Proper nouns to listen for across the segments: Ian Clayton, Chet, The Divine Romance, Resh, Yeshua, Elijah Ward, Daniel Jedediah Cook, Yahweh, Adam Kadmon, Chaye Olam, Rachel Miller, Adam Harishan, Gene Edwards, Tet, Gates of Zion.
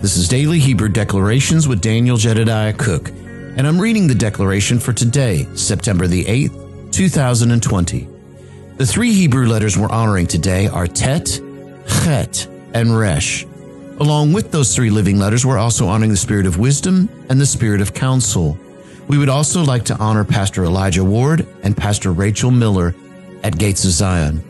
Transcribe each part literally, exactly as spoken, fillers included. This is Daily Hebrew Declarations with Daniel Jedediah Cook, and I'm reading the declaration for today, September the eighth, two thousand twenty. The three Hebrew letters we're honoring today are Tet, Chet, and Resh. Along with those three living letters, we're also honoring the spirit of wisdom and the spirit of counsel. We would also like to honor Pastor Elijah Ward and Pastor Rachel Miller at Gates of Zion.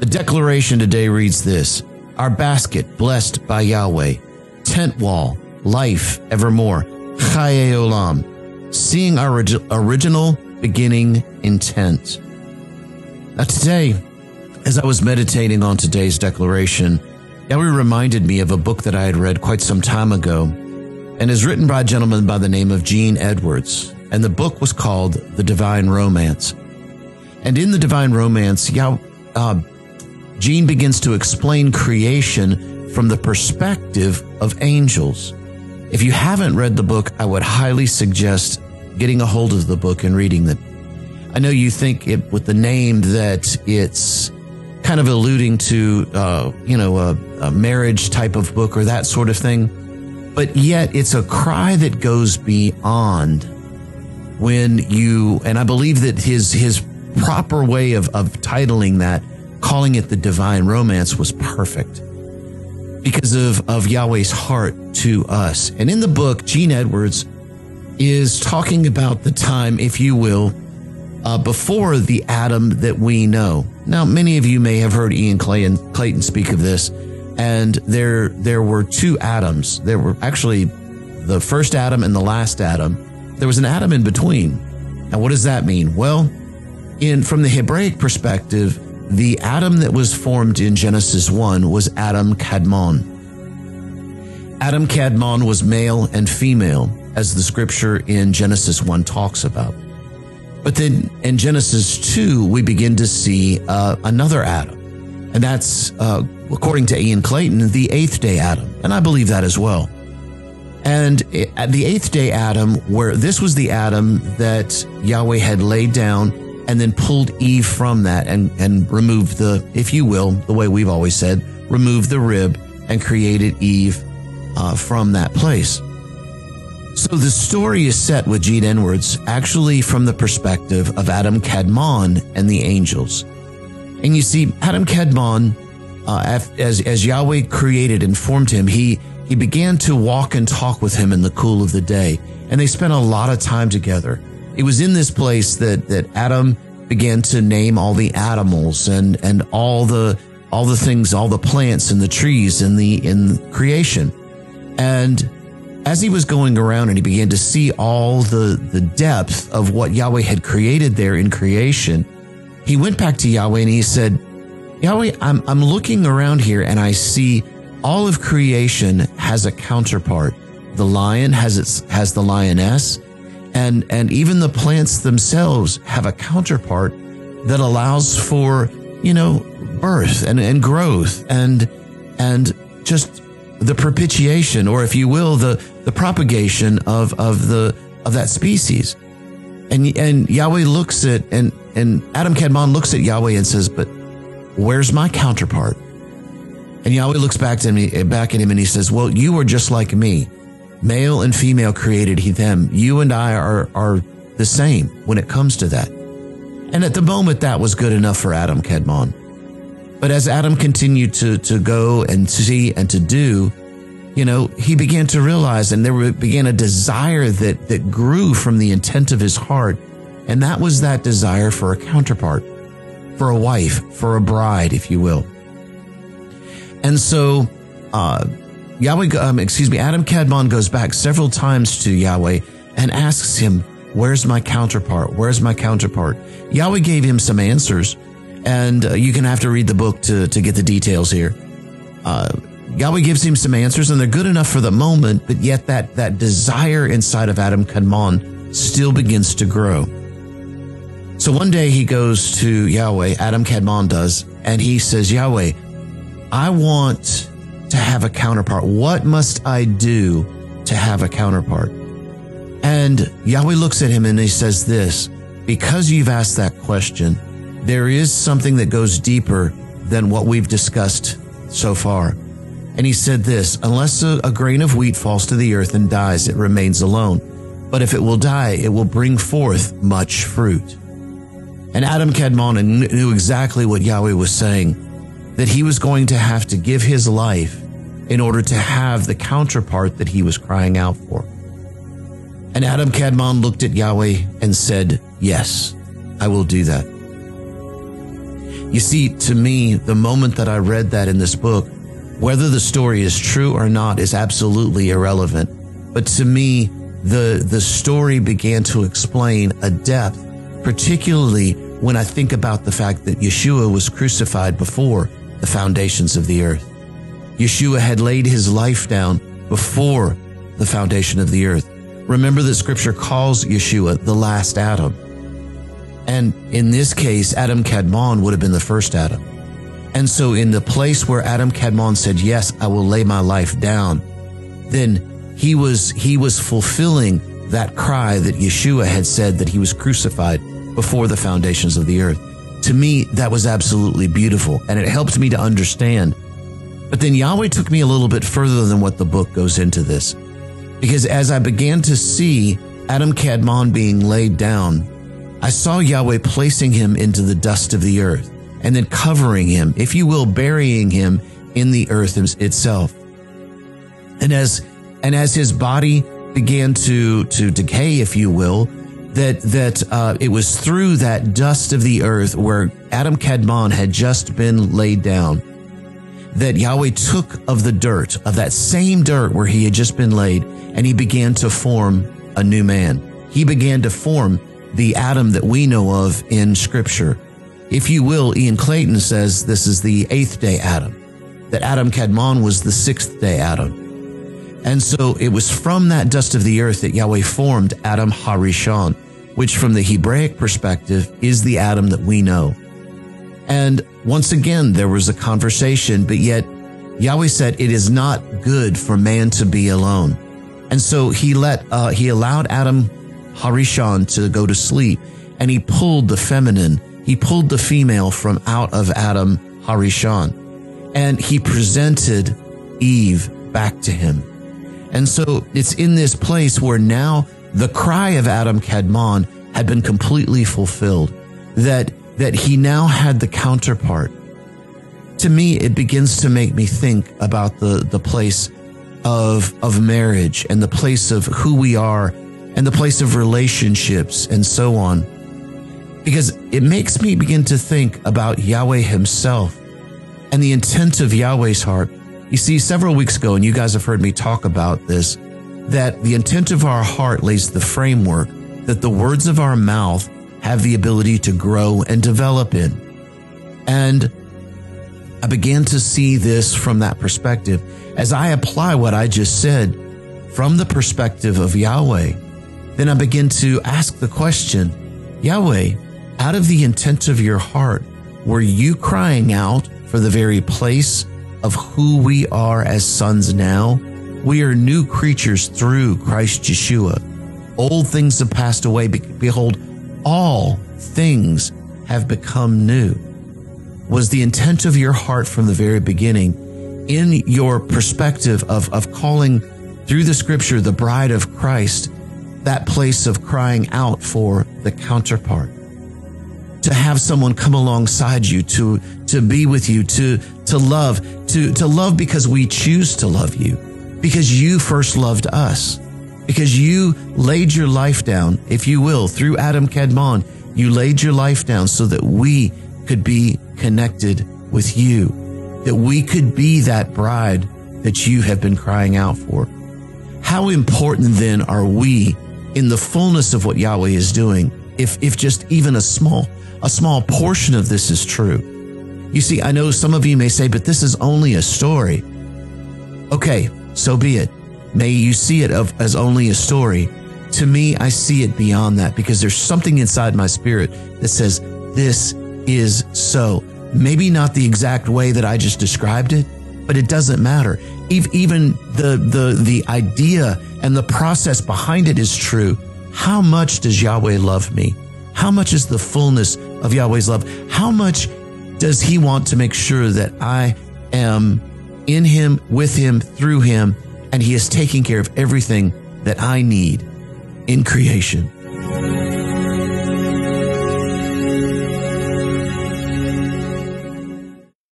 The declaration today reads this: our basket blessed by Yahweh, tent wall, life evermore, Chaye Olam, seeing our orig- original beginning intent. Now today, as I was meditating on today's declaration, Yahweh reminded me of a book that I had read quite some time ago and is written by a gentleman by the name of Gene Edwards. And the book was called The Divine Romance. And in The Divine Romance, Yah- uh, Gene begins to explain creation from the perspective of angels. If you haven't read the book, I would highly suggest getting a hold of the book and reading it. I know you think it, with the name, that it's kind of alluding to, uh, you know, a, a marriage type of book or that sort of thing, but yet it's a cry that goes beyond when you, and I believe that his, his proper way of, of titling that, calling it The Divine Romance, was perfect, because of, of Yahweh's heart to us. And in the book, Gene Edwards is talking about the time, if you will, uh, before the Adam that we know. Now, many of you may have heard Ian Clayton, Clayton speak of this, and there there were two Adams. There were actually the first Adam and the last Adam. There was an Adam in between. Now, what does that mean? Well, in from the Hebraic perspective, the Adam that was formed in Genesis one was Adam Kadmon. Adam Kadmon was male and female, as the scripture in Genesis one talks about. But then in Genesis two, we begin to see uh, another Adam. And that's, uh, according to Ian Clayton, the eighth day Adam. And I believe that as well. And at the eighth day Adam, where this was the Adam that Yahweh had laid down and then pulled Eve from that and, and removed the, if you will, the way we've always said, removed the rib and created Eve uh, from that place. So the story is set with Gene Edwards actually from the perspective of Adam Kadmon and the angels. And you see, Adam Kadmon, uh, as, as Yahweh created and formed him, he, he began to walk and talk with him in the cool of the day. And they spent a lot of time together. It was in this place that, that Adam began to name all the animals and, and all the all the things, all the plants and the trees in the in creation. And as he was going around and he began to see all the, the depth of what Yahweh had created there in creation, he went back to Yahweh and he said, Yahweh, I'm I'm looking around here and I see all of creation has a counterpart. The lion has its has the lioness. And and even the plants themselves have a counterpart that allows for, you know, birth and, and growth and and just the propitiation, or if you will, the, the propagation of, of the of that species. And and Yahweh looks at and, and Adam Kadmon looks at Yahweh and says, but where's my counterpart? And Yahweh looks back to me back at him and he says, well, you are just like me. Male and female created he them. You and I are, are the same when it comes to that. And at the moment, that was good enough for Adam Kadmon. But as Adam continued to, to go and to see and to do, you know, he began to realize, and there began a desire that, that grew from the intent of his heart. And that was that desire for a counterpart, for a wife, for a bride, if you will. And so, uh, Yahweh, um, excuse me, Adam Kadmon goes back several times to Yahweh and asks him, where's my counterpart? Where's my counterpart? Yahweh gave him some answers, and uh, you can have to read the book to, to get the details here. Uh, Yahweh gives him some answers, and they're good enough for the moment, but yet that, that desire inside of Adam Kadmon still begins to grow. So one day he goes to Yahweh, Adam Kadmon does, and he says, Yahweh, I want to have a counterpart. What must I do to have a counterpart? And Yahweh looks at him and he says this, because you've asked that question, there is something that goes deeper than what we've discussed so far. And And he said this, unless a, a grain of wheat falls to the earth and dies, it remains alone. But if it will die, it will bring forth much fruit. And Adam Kadmon knew exactly what Yahweh was saying, that he was going to have to give his life in order to have the counterpart that he was crying out for. And Adam Kadmon looked at Yahweh and said, yes, I will do that. You see, to me, the moment that I read that in this book, whether the story is true or not is absolutely irrelevant. But to me, the, the story began to explain a depth, particularly when I think about the fact that Yeshua was crucified before the foundations of the earth. Yeshua had laid his life down before the foundation of the earth. Remember that scripture calls Yeshua the last Adam. And in this case, Adam Kadmon would have been the first Adam. And so in the place where Adam Kadmon said, yes, I will lay my life down, then he was, he was fulfilling that cry that Yeshua had said that he was crucified before the foundations of the earth. To me, that was absolutely beautiful, and it helped me to understand. But then Yahweh took me a little bit further than what the book goes into this, because as I began to see Adam Kadmon being laid down, I saw Yahweh placing him into the dust of the earth and then covering him, if you will, burying him in the earth itself. And as, and as his body began to, to decay, if you will, that, that uh, it was through that dust of the earth where Adam Kadmon had just been laid down, that Yahweh took of the dirt, of that same dirt where he had just been laid, and he began to form a new man. He began to form the Adam that we know of in Scripture. If you will, Ian Clayton says this is the eighth day Adam, that Adam Kadmon was the sixth day Adam. And so it was from that dust of the earth that Yahweh formed Adam Harishan, which from the Hebraic perspective is the Adam that we know. And once again, there was a conversation, but yet Yahweh said, it is not good for man to be alone. And so he let, uh, he allowed Adam Harishan to go to sleep, and he pulled the feminine, he pulled the female from out of Adam Harishan, and he presented Eve back to him. And so it's in this place where now the cry of Adam Kadmon had been completely fulfilled, that, that he now had the counterpart. To me, it begins to make me think about the, the place of, of marriage and the place of who we are and the place of relationships and so on, because it makes me begin to think about Yahweh himself and the intent of Yahweh's heart. You see, several weeks ago, and you guys have heard me talk about this, that the intent of our heart lays the framework that the words of our mouth have the ability to grow and develop in. And I began to see this from that perspective as I apply what I just said from the perspective of Yahweh. Then I begin to ask the question, Yahweh, out of the intent of your heart, were you crying out for the very place of who we are as sons now? We are new creatures through Christ Yeshua. Old things have passed away. Behold, all things have become new. Was the intent of your heart from the very beginning, in your perspective of, of calling through the scripture the bride of Christ, that place of crying out for the counterpart? To have someone come alongside you, to, to be with you, to, to love, to, to love because we choose to love you, because you first loved us, because you laid your life down, if you will, through Adam Kadmon, you laid your life down so that we could be connected with you, that we could be that bride that you have been crying out for. How important then are we in the fullness of what Yahweh is doing, if, if just even a small A small portion of this is true? You see, I know some of you may say, but this is only a story. Okay, so be it. May you see it of, as only a story. To me, I see it beyond that, because there's something inside my spirit that says, this is so. Maybe not the exact way that I just described it, but it doesn't matter. Even the, the, the idea and the process behind it is true. How much does Yahweh love me? How much is the fullness of Yahweh's love? How much does he want to make sure that I am in him, with him, through him, and he is taking care of everything that I need in creation.